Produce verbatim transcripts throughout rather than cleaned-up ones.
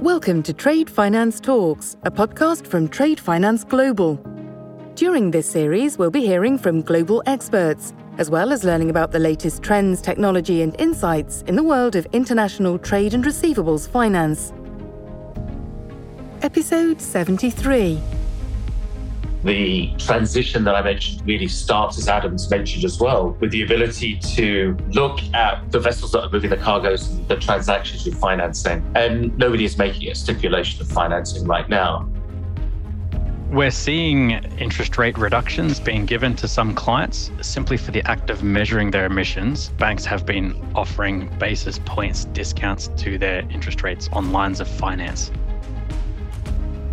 Welcome to Trade Finance Talks, a podcast from Trade Finance Global. During this series, we'll be hearing from global experts, as well as learning about the latest trends, technology, and insights in the world of international trade and receivables finance. Episode seventy-three. The transition that I mentioned really starts, as Adam's mentioned as well, with the ability to look at the vessels that are moving the cargoes and the transactions with financing. And nobody is making a stipulation of financing right now. We're seeing interest rate reductions being given to some clients simply for the act of measuring their emissions. Banks have been offering basis points discounts to their interest rates on lines of finance.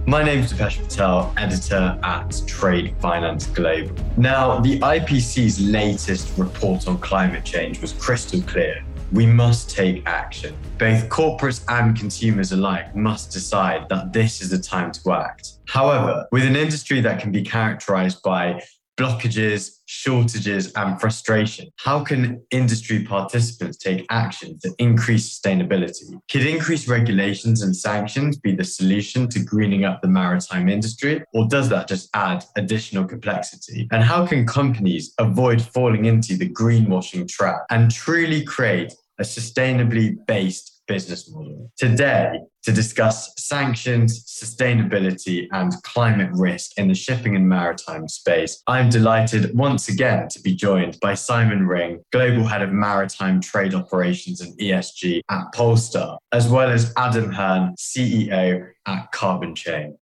My name is Dipesh Patel, editor at Trade Finance Global. Now, the I P C C's latest report on climate change was crystal clear. We must take action. Both corporates and consumers alike must decide that this is the time to act. However, with an industry that can be characterized by blockages, shortages, and frustration, how can industry participants take action to increase sustainability? Could increased regulations and sanctions be the solution to greening up the maritime industry, or does that just add additional complexity? And how can companies avoid falling into the greenwashing trap and truly create a sustainably based business model? Today, to discuss sanctions, sustainability, and climate risk in the shipping and maritime space, I'm delighted once again to be joined by Simon Ring, Global Head of Maritime Trade Operations and E S G at Polestar, as well as Adam Hearn, C E O at Carbon Chain.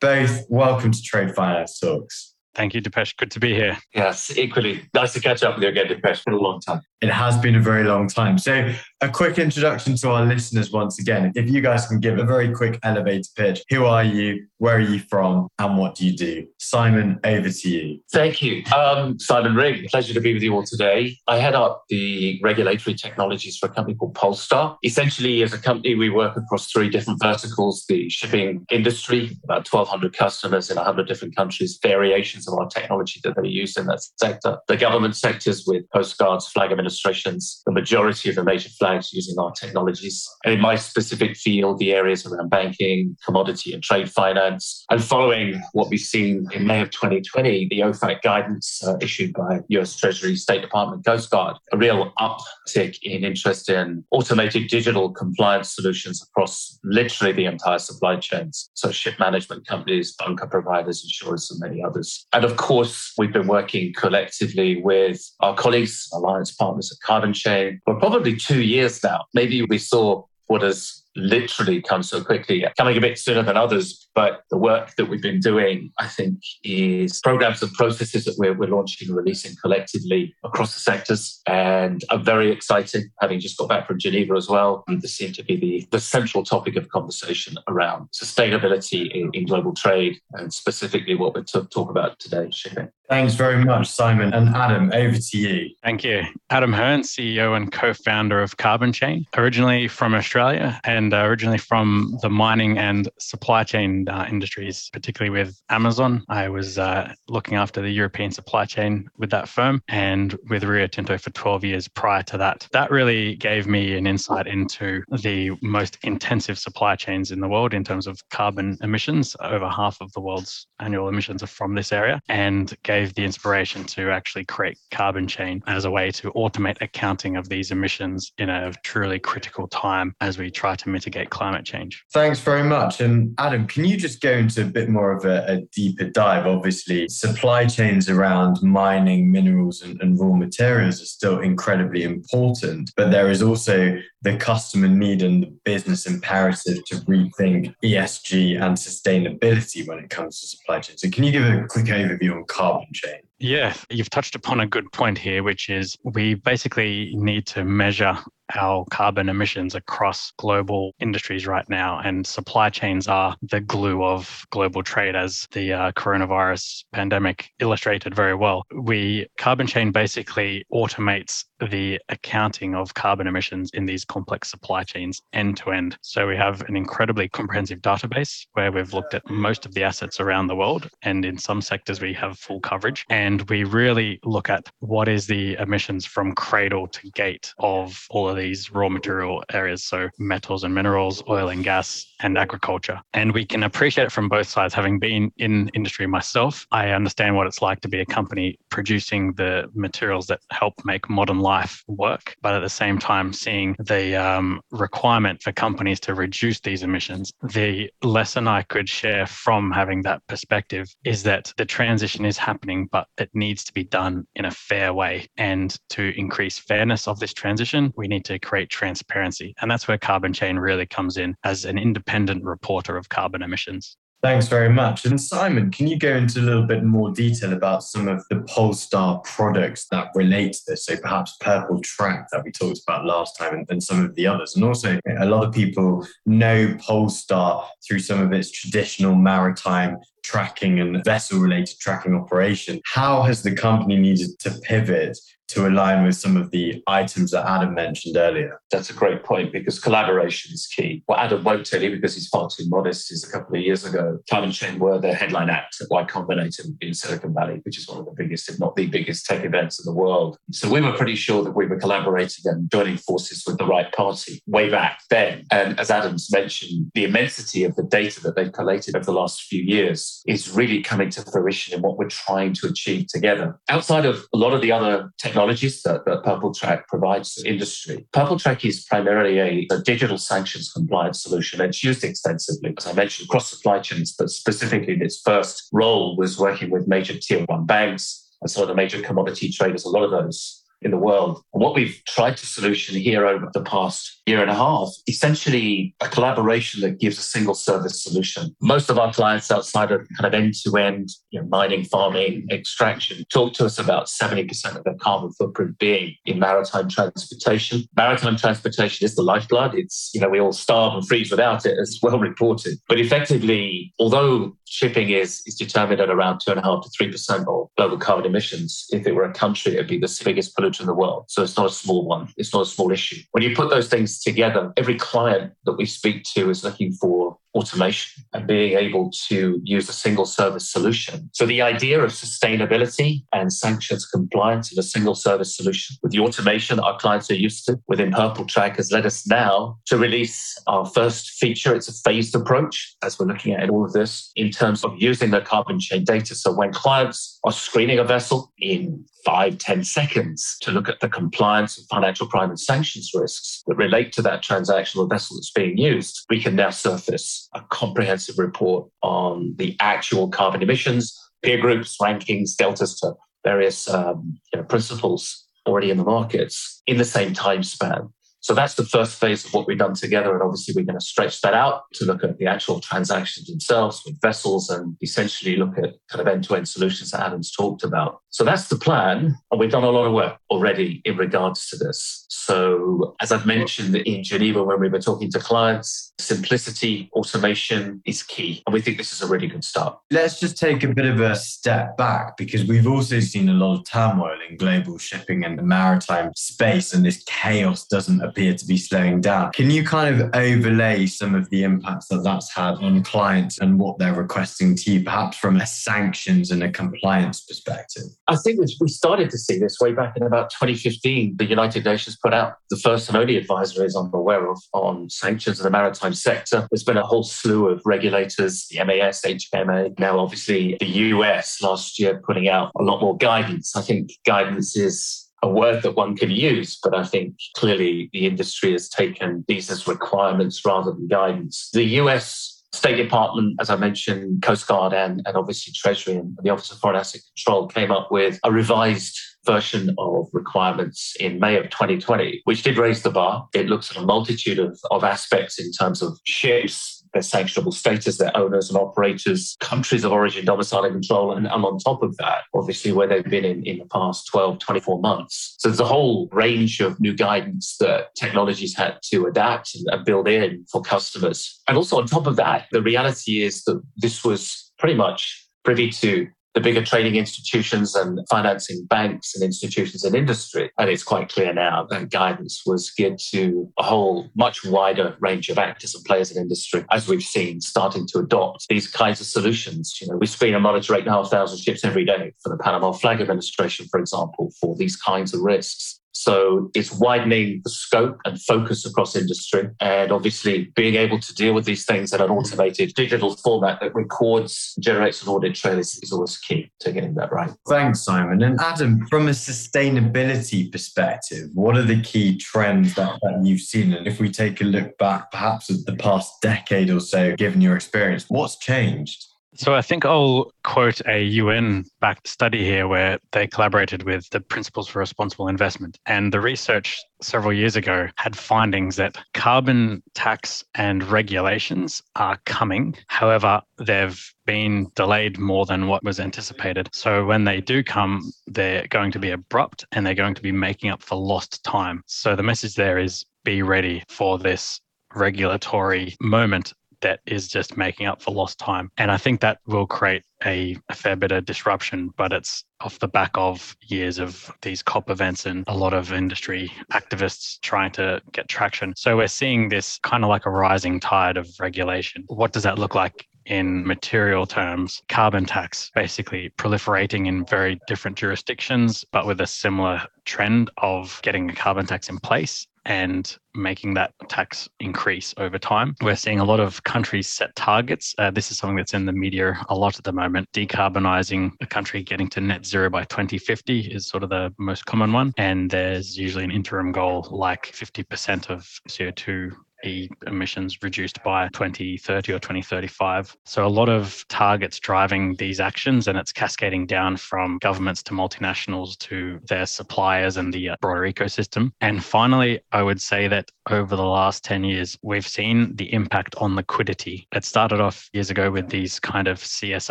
Both, welcome to Trade Finance Talks. Thank you, Dipesh. Good to be here. Yes, equally. Nice to catch up with you again, Dipesh. Been a long time. It has been a very long time. So a quick introduction to our listeners once again. If you guys can give a very quick elevator pitch. Who are you? Where are you from? And what do you do? Simon, over to you. Thank you. Um, Simon Ring, pleasure to be with you all today. I head up the regulatory technologies for a company called Polestar. Essentially, as a company, we work across three different verticals. The shipping industry, about twelve hundred customers in one hundred different countries, variations of our technology that they use in that sector. The government sectors with Coast Guards, flag administrations, the majority of the major flags using our technologies. And in my specific field, the areas around banking, commodity and trade finance. And following what we've seen in May of twenty twenty, the O FAC guidance uh, issued by U S Treasury, State Department, Coast Guard, a real uptick in interest in automated digital compliance solutions across literally the entire supply chains. So ship management companies, bunker providers, insurers, and many others. And of course, we've been working collectively with our colleagues, alliance partners at Carbon Chain, for probably two years now. Maybe we saw what has literally come so quickly, coming a bit sooner than others. But the work that we've been doing, I think, is programs and processes that we're, we're launching and releasing collectively across the sectors. And I'm very excited, having just got back from Geneva as well. And this seemed to be the, the central topic of conversation around sustainability in, in global trade, and specifically what we're to talk about today, shipping. Thanks very much, Simon. And Adam, over to you. Thank you. Adam Hearn, C E O and co-founder of Carbon Chain, originally from Australia and originally from the mining and supply chain uh, industries, particularly with Amazon. I was uh, looking after the European supply chain with that firm and with Rio Tinto for twelve years prior to that. That really gave me an insight into the most intensive supply chains in the world in terms of carbon emissions. Over half of the world's annual emissions are from this area, and gave the inspiration to actually create Carbon Chain as a way to automate accounting of these emissions in a truly critical time as we try to mitigate climate change. Thanks very much. And Adam, can you just go into a bit more of a, a deeper dive? Obviously, supply chains around mining, minerals and, and raw materials are still incredibly important, but there is also the customer need and the business imperative to rethink E S G and sustainability when it comes to supply chain. So can you give a quick overview on Carbon Chain? Yeah, you've touched upon a good point here, which is we basically need to measure our carbon emissions across global industries right now. And supply chains are the glue of global trade, as the uh, coronavirus pandemic illustrated very well. We Carbon Chain basically automates the accounting of carbon emissions in these complex supply chains end to end. So we have an incredibly comprehensive database where we've looked at most of the assets around the world. And in some sectors, we have full coverage. And we really look at what is the emissions from cradle to gate of all of these raw material areas, so metals and minerals, oil and gas, and agriculture. And we can appreciate it from both sides. Having been in industry myself, I understand what it's like to be a company producing the materials that help make modern life work, but at the same time seeing the um, requirement for companies to reduce these emissions. The lesson I could share from having that perspective is that the transition is happening, but it needs to be done in a fair way. And to increase fairness of this transition, we need to create transparency. And that's where Carbon Chain really comes in as an independent reporter of carbon emissions. Thanks very much. And Simon, can you go into a little bit more detail about some of the Polestar products that relate to this? So perhaps PurpleTrack that we talked about last time and, and some of the others. And also, a lot of people know Polestar through some of its traditional maritime tracking and vessel-related tracking operation. How has the company needed to pivot to align with some of the items that Adam mentioned earlier? That's a great point, because collaboration is key. What Adam won't tell you, because he's far too modest, is a couple of years ago, Carbon Chain were the headline act at Y Combinator in Silicon Valley, which is one of the biggest, if not the biggest, tech events in the world. So we were pretty sure that we were collaborating and joining forces with the right party way back then. And as Adam's mentioned, the immensity of the data that they've collated over the last few years is really coming to fruition in what we're trying to achieve together. Outside of a lot of the other technologies, Technologies that, that PurpleTrack provides to industry. PurpleTrack is primarily a, a digital sanctions compliance solution. It's used extensively, as I mentioned, across supply chains, but specifically its first role was working with major tier one banks and some of the major commodity traders, a lot of those in the world. And what we've tried to solution here over the past year and a half, essentially a collaboration that gives a single service solution. Most of our clients outside of kind of end-to-end, you know, mining, farming, extraction, talk to us about seventy percent of their carbon footprint being in maritime transportation. Maritime transportation is the lifeblood. It's, you know, we all starve and freeze without it, as well reported. But effectively, although shipping is, is determined at around two and a half to three percent of global carbon emissions, if it were a country, it'd be the biggest polluter in the world. So it's not a small one. It's not a small issue. When you put those things together, every client that we speak to is looking for automation and being able to use a single service solution. So the idea of sustainability and sanctions compliance in a single service solution with the automation that our clients are used to within PurpleTrack has led us now to release our first feature. It's a phased approach as we're looking at all of this in terms of using the Carbon Chain data. So when clients are screening a vessel in five, ten seconds to look at the compliance of financial crime and sanctions risks that relate to that transactional vessel that's being used, we can now surface a comprehensive report on the actual carbon emissions, peer groups, rankings, deltas to various um, you know, principles already in the markets in the same time span. So that's the first phase of what we've done together. And obviously, we're going to stretch that out to look at the actual transactions themselves with vessels and essentially look at kind of end-to-end solutions that Adam's talked about. So that's the plan. And we've done a lot of work already in regards to this. So as I've mentioned in Geneva, when we were talking to clients, simplicity, automation is key. And we think this is a really good start. Let's just take a bit of a step back, because we've also seen a lot of turmoil in global shipping and the maritime space. And this chaos doesn't appear to be slowing down. Can you kind of overlay some of the impacts that that's had on clients and what they're requesting to you, perhaps from a sanctions and a compliance perspective? I think we started to see this way back in about twenty fifteen. The United Nations put out the first and only advisories I'm aware of on sanctions in the maritime sector. There's been a whole slew of regulators, the M A S, H M A. Now, obviously, the U S last year putting out a lot more guidance. I think guidance is a word that one can use, but I think clearly the industry has taken these as requirements rather than guidance. The U S State Department, as I mentioned, Coast Guard and, and obviously Treasury and the Office of Foreign Asset Control came up with a revised version of requirements in May of twenty twenty, which did raise the bar. It looks at a multitude of, of aspects in terms of ships, their sanctionable status, their owners and operators, countries of origin, domicile and control, and, and on top of that, obviously, where they've been in, in the past twelve, twenty-four months. So there's a whole range of new guidance that technologies had to adapt and, and build in for customers. And also on top of that, the reality is that this was pretty much privy to the bigger trading institutions and financing banks and institutions and industry. And it's quite clear now that guidance was geared to a whole much wider range of actors and players in industry, as we've seen, starting to adopt these kinds of solutions. You know, we screen and monitor eight and a half thousand ships every day for the Panama Flag Administration, for example, for these kinds of risks. So it's widening the scope and focus across industry, and obviously being able to deal with these things in an automated digital format that records, generates an audit trail is, is always key to getting that right. Thanks, Simon. And Adam, from a sustainability perspective, what are the key trends that, that you've seen? And if we take a look back, perhaps at the past decade or so, given your experience, what's changed? So I think I'll quote a U N-backed study here where they collaborated with the Principles for Responsible Investment. And the research several years ago had findings that carbon tax and regulations are coming. However, they've been delayed more than what was anticipated. So when they do come, they're going to be abrupt and they're going to be making up for lost time. So the message there is be ready for this regulatory moment that is just making up for lost time. And I think that will create a, a fair bit of disruption, but it's off the back of years of these COP events and a lot of industry activists trying to get traction. So we're seeing this kind of like a rising tide of regulation. What does that look like? In material terms, carbon tax basically proliferating in very different jurisdictions, but with a similar trend of getting a carbon tax in place and making that tax increase over time. We're seeing a lot of countries set targets. Uh, this is something that's in the media a lot at the moment. Decarbonising a country, getting to net zero by twenty fifty is sort of the most common one. And there's usually an interim goal like fifty percent of C O two E emissions reduced by twenty thirty or twenty thirty-five. So a lot of targets driving these actions, and it's cascading down from governments to multinationals to their suppliers and the broader ecosystem. And finally, I would say that over the last ten years, we've seen the impact on liquidity. It started off years ago with these kind of C S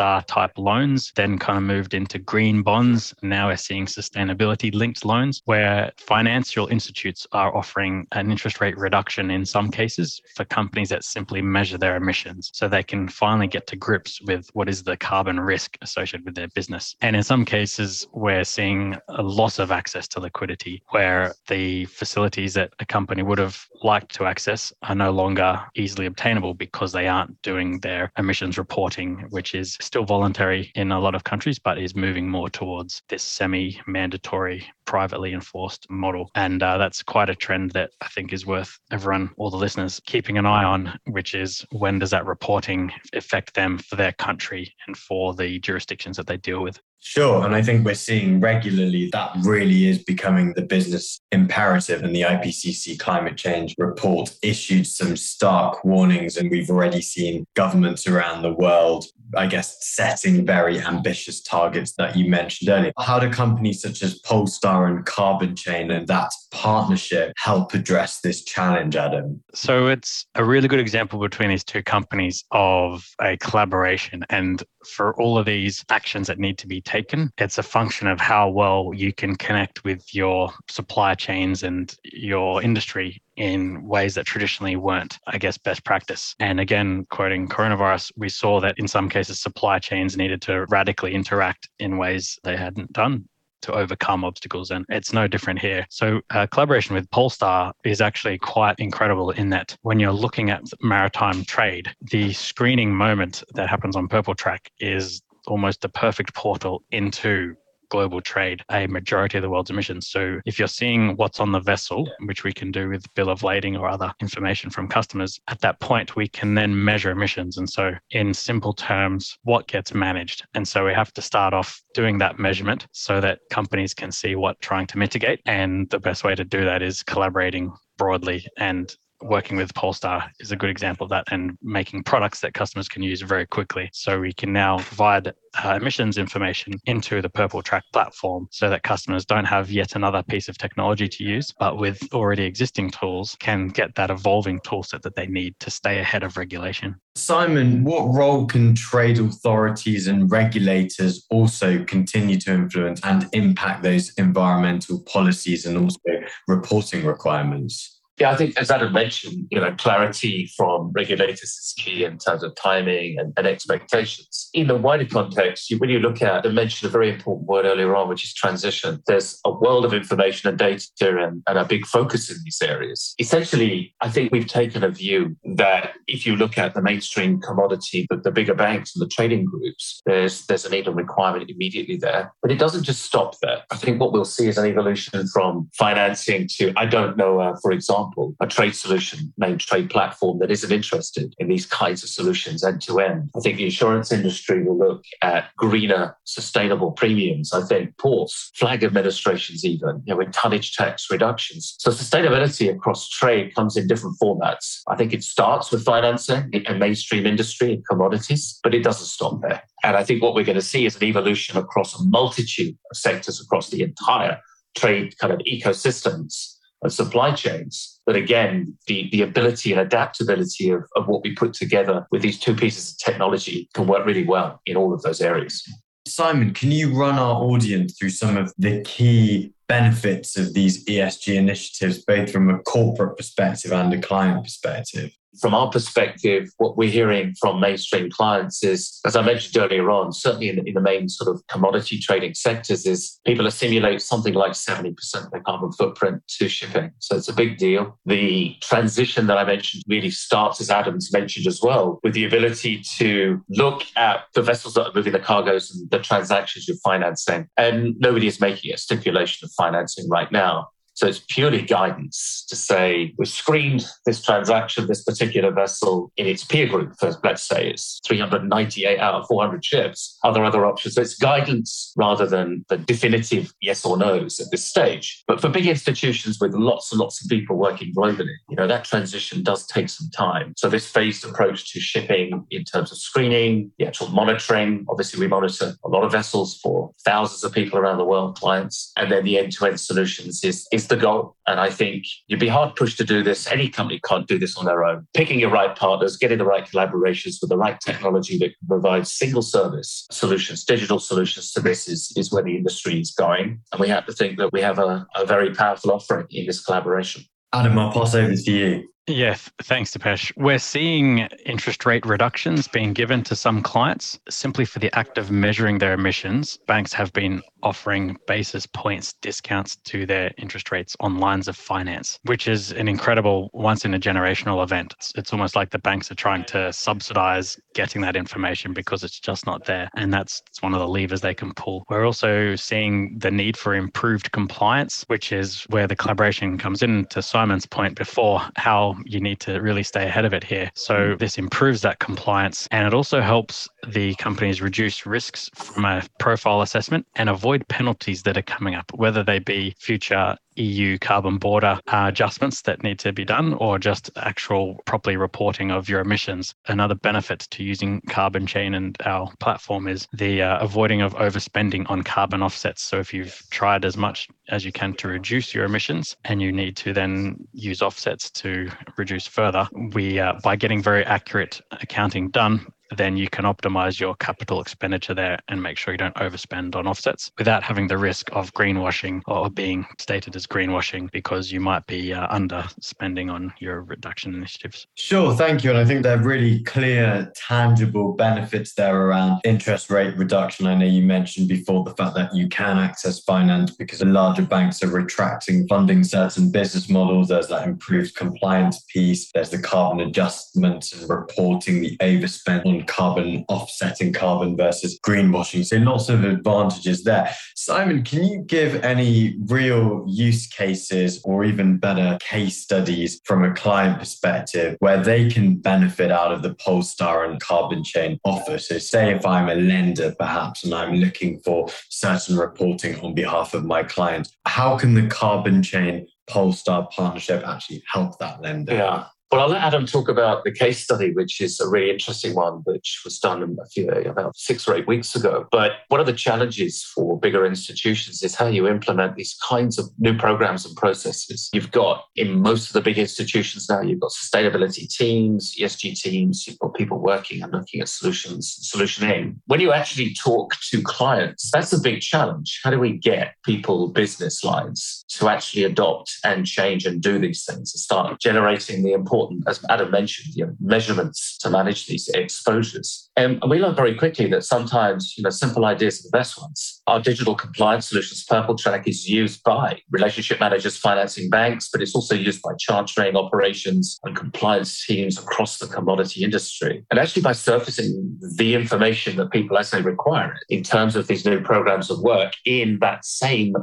R type loans, then kind of moved into green bonds. Now we're seeing sustainability linked loans where financial institutes are offering an interest rate reduction in some cases. cases for companies that simply measure their emissions, so they can finally get to grips with what is the carbon risk associated with their business. And in some cases, we're seeing a loss of access to liquidity, where the facilities that a company would have liked to access are no longer easily obtainable because they aren't doing their emissions reporting, which is still voluntary in a lot of countries, but is moving more towards this semi-mandatory, privately enforced model. And uh, that's quite a trend that I think is worth everyone, all the listeners, keeping an eye on, which is when does that reporting affect them for their country and for the jurisdictions that they deal with? Sure. And I think we're seeing regularly that really is becoming the business imperative. And the I P C C climate change report issued some stark warnings. And we've already seen governments around the world, I guess, setting very ambitious targets that you mentioned earlier. How do companies such as Polestar and Carbon Chain and that partnership help address this challenge, Adam? So it's a really good example between these two companies of a collaboration. And for all of these actions that need to be taken, it's a function of how well you can connect with your supply chains and your industry in ways that traditionally weren't, I guess, best practice. And again, quoting coronavirus, we saw that in some cases, supply chains needed to radically interact in ways they hadn't done to overcome obstacles. And it's no different here. So uh, collaboration with Polestar is actually quite incredible in that when you're looking at maritime trade, the screening moment that happens on PurpleTrack is almost the perfect portal into global trade, a majority of the world's emissions. So if you're seeing what's on the vessel, which we can do with bill of lading or other information from customers, at that point, we can then measure emissions. And so in simple terms, what gets managed? And so we have to start off doing that measurement so that companies can see what trying to mitigate. And the best way to do that is collaborating broadly, and working with Polestar is a good example of that, and making products that customers can use very quickly. So we can now provide uh, emissions information into the PurpleTrack platform so that customers don't have yet another piece of technology to use, but with already existing tools can get that evolving toolset that they need to stay ahead of regulation. Simon, what role can trade authorities and regulators also continue to influence and impact those environmental policies and also reporting requirements? Yeah, I think as Adam mentioned, you know, clarity from regulators is key in terms of timing and, and expectations. In the wider context, you, when you look at, I mentioned a very important word earlier on, which is transition. There's a world of information and data and, and a big focus in these areas. Essentially, I think we've taken a view that if you look at the mainstream commodity, the, the bigger banks and the trading groups, there's, there's a need and requirement immediately there. But it doesn't just stop there. I think what we'll see is an evolution from financing to, I don't know, uh, for example, a trade solution, main trade platform that isn't interested in these kinds of solutions end to end. I think the insurance industry will look at greener, sustainable premiums. I think ports, flag administrations even, you know, with tonnage tax reductions. So sustainability across trade comes in different formats. I think it starts with financing and mainstream industry and commodities, but it doesn't stop there. And I think what we're going to see is an evolution across a multitude of sectors across the entire trade kind of ecosystems and supply chains. But again, the, the ability and adaptability of, of what we put together with these two pieces of technology can work really well in all of those areas. Simon, can you run our audience through some of the key benefits of these E S G initiatives, both from a corporate perspective and a client perspective? From our perspective, what we're hearing from mainstream clients is, as I mentioned earlier on, certainly in the, in the main sort of commodity trading sectors, is people assimilate something like seventy percent of their carbon footprint to shipping. So it's a big deal. The transition that I mentioned really starts, as Adam's mentioned as well, with the ability to look at the vessels that are moving the cargoes and the transactions you're financing. And nobody is making a stipulation of financing right now. So it's purely guidance to say, we've screened this transaction, this particular vessel in its peer group for, let's say, it's three hundred ninety-eight out of four hundred ships. Are there other options? So it's guidance rather than the definitive yes or no's at this stage. But for big institutions with lots and lots of people working globally, you know, that transition does take some time. So this phased approach to shipping in terms of screening, the actual monitoring. Obviously, we monitor a lot of vessels for thousands of people around the world, clients. And then the end-to-end solutions is, is the goal. And I think you'd be hard pushed to do this. Any company can't do this on their own. Picking your right partners, getting the right collaborations with the right technology that can provide single service solutions, digital solutions to this is, is where the industry is going. And we have to think that we have a, a very powerful offering in this collaboration. Adam, I'll pass over to you. Yeah, thanks, Dipesh. We're seeing interest rate reductions being given to some clients simply for the act of measuring their emissions. Banks have been offering basis points discounts to their interest rates on lines of finance, which is an incredible once-in-a-generational event. It's, it's almost like the banks are trying to subsidize getting that information because it's just not there. And that's one of the levers they can pull. We're also seeing the need for improved compliance, which is where the collaboration comes in, to Simon's point before, how you need to really stay ahead of it here. So this improves that compliance, and it also helps the companies reduce risks from a profile assessment and avoid penalties that are coming up, whether they be future E U carbon border uh, adjustments that need to be done or just actual properly reporting of your emissions. Another benefit to using Carbon Chain and our platform is the uh, avoiding of overspending on carbon offsets. So if you've tried as much as you can to reduce your emissions and you need to then use offsets to reduce further, we uh, by getting very accurate accounting done, then you can optimize your capital expenditure there and make sure you don't overspend on offsets without having the risk of greenwashing or being stated as greenwashing because you might be uh, underspending on your reduction initiatives. Sure, thank you. And I think there are really clear, tangible benefits there around interest rate reduction. I know you mentioned before the fact that you can access finance because the larger banks are retracting funding certain business models. There's that improved compliance piece. There's the carbon adjustments and reporting the overspend on carbon offsetting carbon versus greenwashing. So lots of advantages there. Simon, can you give any real use cases or even better case studies from a client perspective where they can benefit out of the Polestar and Carbon Chain offer? So say if I'm a lender perhaps and I'm looking for certain reporting on behalf of my client, how can the Carbon Chain Polestar partnership actually help that lender? Yeah. But I'll let Adam talk about the case study, which is a really interesting one, which was done a few, about six or eight weeks ago. But one of the challenges for bigger institutions is how you implement these kinds of new programs and processes. You've got, in most of the big institutions now, you've got sustainability teams, E S G teams, you've got people working and looking at solutions, solutioning. When you actually talk to clients, that's a big challenge. How do we get people, business lines, to actually adopt and change and do these things and start generating the importance, as Adam mentioned, you know, measurements to manage these exposures. Um, and we learned very quickly that sometimes, you know, simple ideas are the best ones. Our digital compliance solutions, PurpleTrack, is used by relationship managers financing banks, but it's also used by charge train operations and compliance teams across the commodity industry. And actually by surfacing the information that people, as they require it, in terms of these new programs of work in that same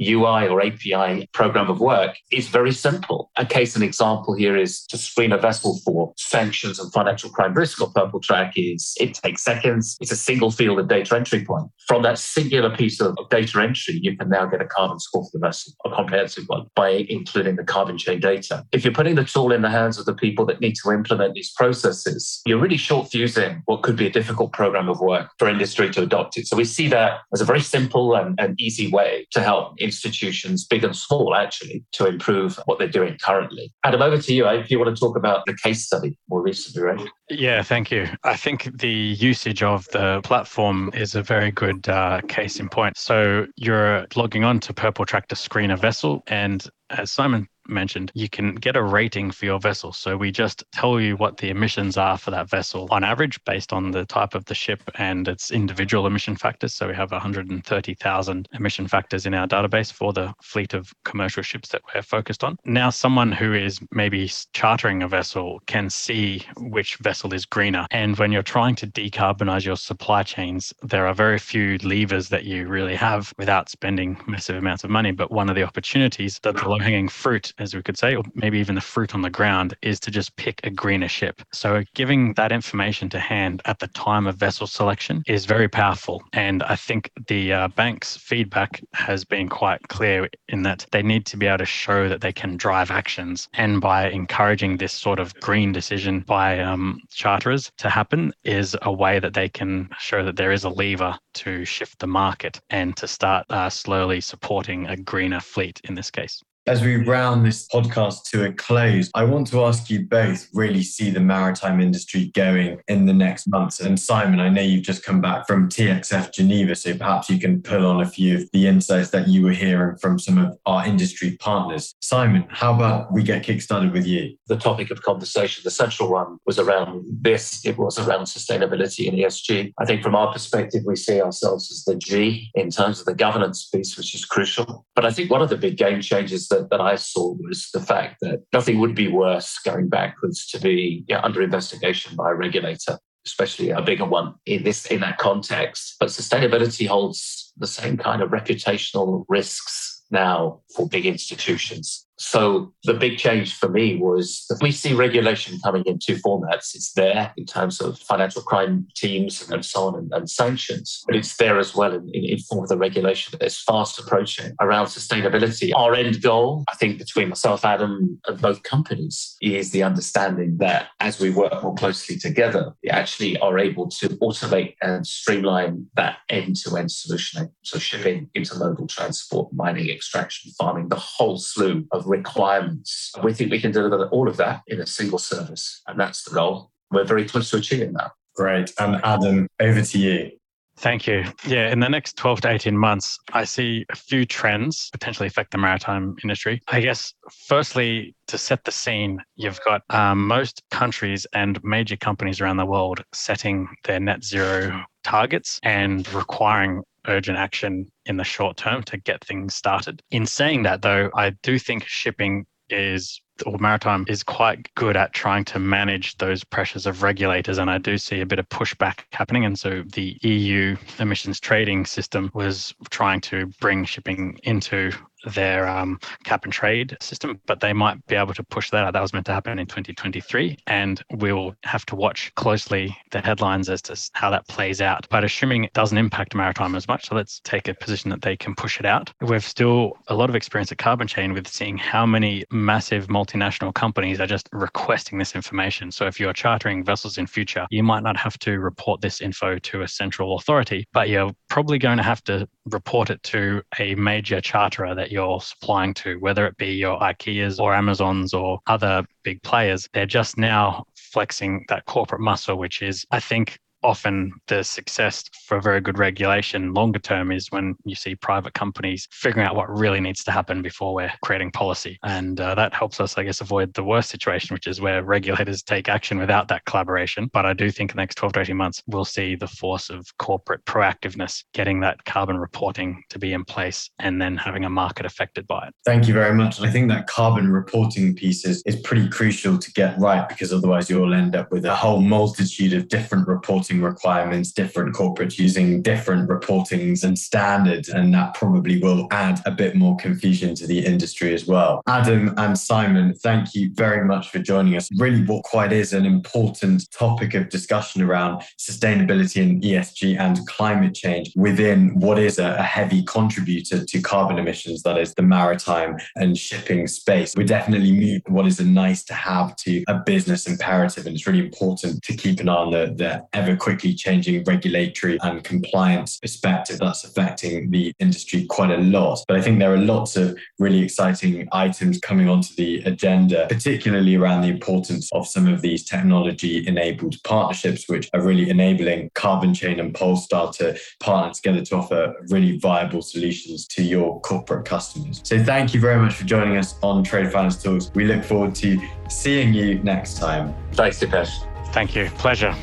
U I or A P I program of work is very simple. A case and example here is to screen a vessel for sanctions and financial crime risk on PurpleTrack is it takes seconds. It's a single field of data entry point. From that singular piece of data entry, you can now get a carbon score for the vessel, a comprehensive one, by including the carbon chain data. If you're putting the tool in the hands of the people that need to implement these processes, you're really short-fusing what could be a difficult program of work for industry to adopt it. So we see that as a very simple and, and easy way to help institutions, big and small, actually, to improve what they're doing currently. Adam, over to you. If you want to talk about the case study more recently, right? Yeah, thank you. I think the usage of the platform is a very good uh, case in point. So you're logging on to PurpleTrack to screen a vessel, and as Simon mentioned, you can get a rating for your vessel. So we just tell you what the emissions are for that vessel on average based on the type of the ship and its individual emission factors. So we have one hundred thirty thousand emission factors in our database for the fleet of commercial ships that we're focused on. Now, someone who is maybe chartering a vessel can see which vessel is greener. And when you're trying to decarbonize your supply chains, there are very few levers that you really have without spending massive amounts of money. But one of the opportunities, that the low-hanging fruit, as we could say, or maybe even the fruit on the ground, is to just pick a greener ship. So giving that information to hand at the time of vessel selection is very powerful. And I think the uh, bank's feedback has been quite clear in that they need to be able to show that they can drive actions. And by encouraging this sort of green decision by um, charterers to happen is a way that they can show that there is a lever to shift the market and to start uh, slowly supporting a greener fleet in this case. As we round this podcast to a close, I want to ask you both really see the maritime industry going in the next months. And Simon, I know you've just come back from T X F Geneva, so perhaps you can pull on a few of the insights that you were hearing from some of our industry partners. Simon, how about we get kickstarted with you? The topic of conversation, the central one, was around this. It was around sustainability and E S G. I think from our perspective, we see ourselves as the G in terms of the governance piece, which is crucial. But I think one of the big game changes that that I saw was the fact that nothing would be worse going backwards to be yeah, under investigation by a regulator, especially a bigger one in this in that context. But sustainability holds the same kind of reputational risks now for big institutions. So the big change for me was that we see regulation coming in two formats. It's there in terms of financial crime teams and so on and, and sanctions, but it's there as well in, in, in form of the regulation that is fast approaching around sustainability. Our end goal, I think between myself, Adam, and both companies, is the understanding that as we work more closely together, we actually are able to automate and streamline that end-to-end solutioning. So shipping, intermodal transport, mining, extraction, farming, the whole slew of requirements. We think we can deliver all of that in a single service, and that's the goal. We're very close to achieving that. Great. And Adam, over to you. Thank you. Yeah, in the next twelve to eighteen months, I see a few trends potentially affect the maritime industry. I guess, firstly, to set the scene, you've got um, most countries and major companies around the world setting their net zero targets and requiring urgent action in the short term to get things started. In saying that, though, I do think shipping is, or maritime is, quite good at trying to manage those pressures of regulators. And I do see a bit of pushback happening. And so the E U emissions trading system was trying to bring shipping into their um, cap and trade system, but they might be able to push that out. That was meant to happen in twenty twenty-three, and we will have to watch closely the headlines as to how that plays out. But assuming it doesn't impact maritime as much, so let's take a position that they can push it out. We've still a lot of experience at Carbon Chain with seeing how many massive multinational companies are just requesting this information. So if you're chartering vessels in future, you might not have to report this info to a central authority, but you're probably going to have to report it to a major charterer that you're supplying to, whether it be your IKEAs or Amazons or other big players. They're just now flexing that corporate muscle, which is, I think, often the success for very good regulation longer term is when you see private companies figuring out what really needs to happen before we're creating policy. And uh, that helps us, I guess, avoid the worst situation, which is where regulators take action without that collaboration. But I do think in the next twelve to eighteen months, we'll see the force of corporate proactiveness, getting that carbon reporting to be in place and then having a market affected by it. Thank you very much. I think that carbon reporting piece is, is pretty crucial to get right, because otherwise you'll end up with a whole multitude of different reports requirements, different corporates using different reportings and standards, and that probably will add a bit more confusion to the industry as well. Adam and Simon, thank you very much for joining us. Really what quite is an important topic of discussion around sustainability and E S G and climate change within what is a heavy contributor to carbon emissions, that is the maritime and shipping space. We're definitely moving what is a nice to have to a business imperative, and it's really important to keep an eye on the, the ever quickly changing regulatory and compliance perspective that's affecting the industry quite a lot. But I think there are lots of really exciting items coming onto the agenda, particularly around the importance of some of these technology-enabled partnerships, which are really enabling Carbon Chain and Polestar to partner together to offer really viable solutions to your corporate customers. So thank you very much for joining us on Trade Finance Talks. We look forward to seeing you next time. Thanks, Dipesh. Thank you. Pleasure.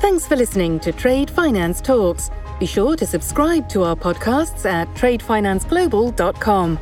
Thanks for listening to Trade Finance Talks. Be sure to subscribe to our podcasts at trade finance global dot com.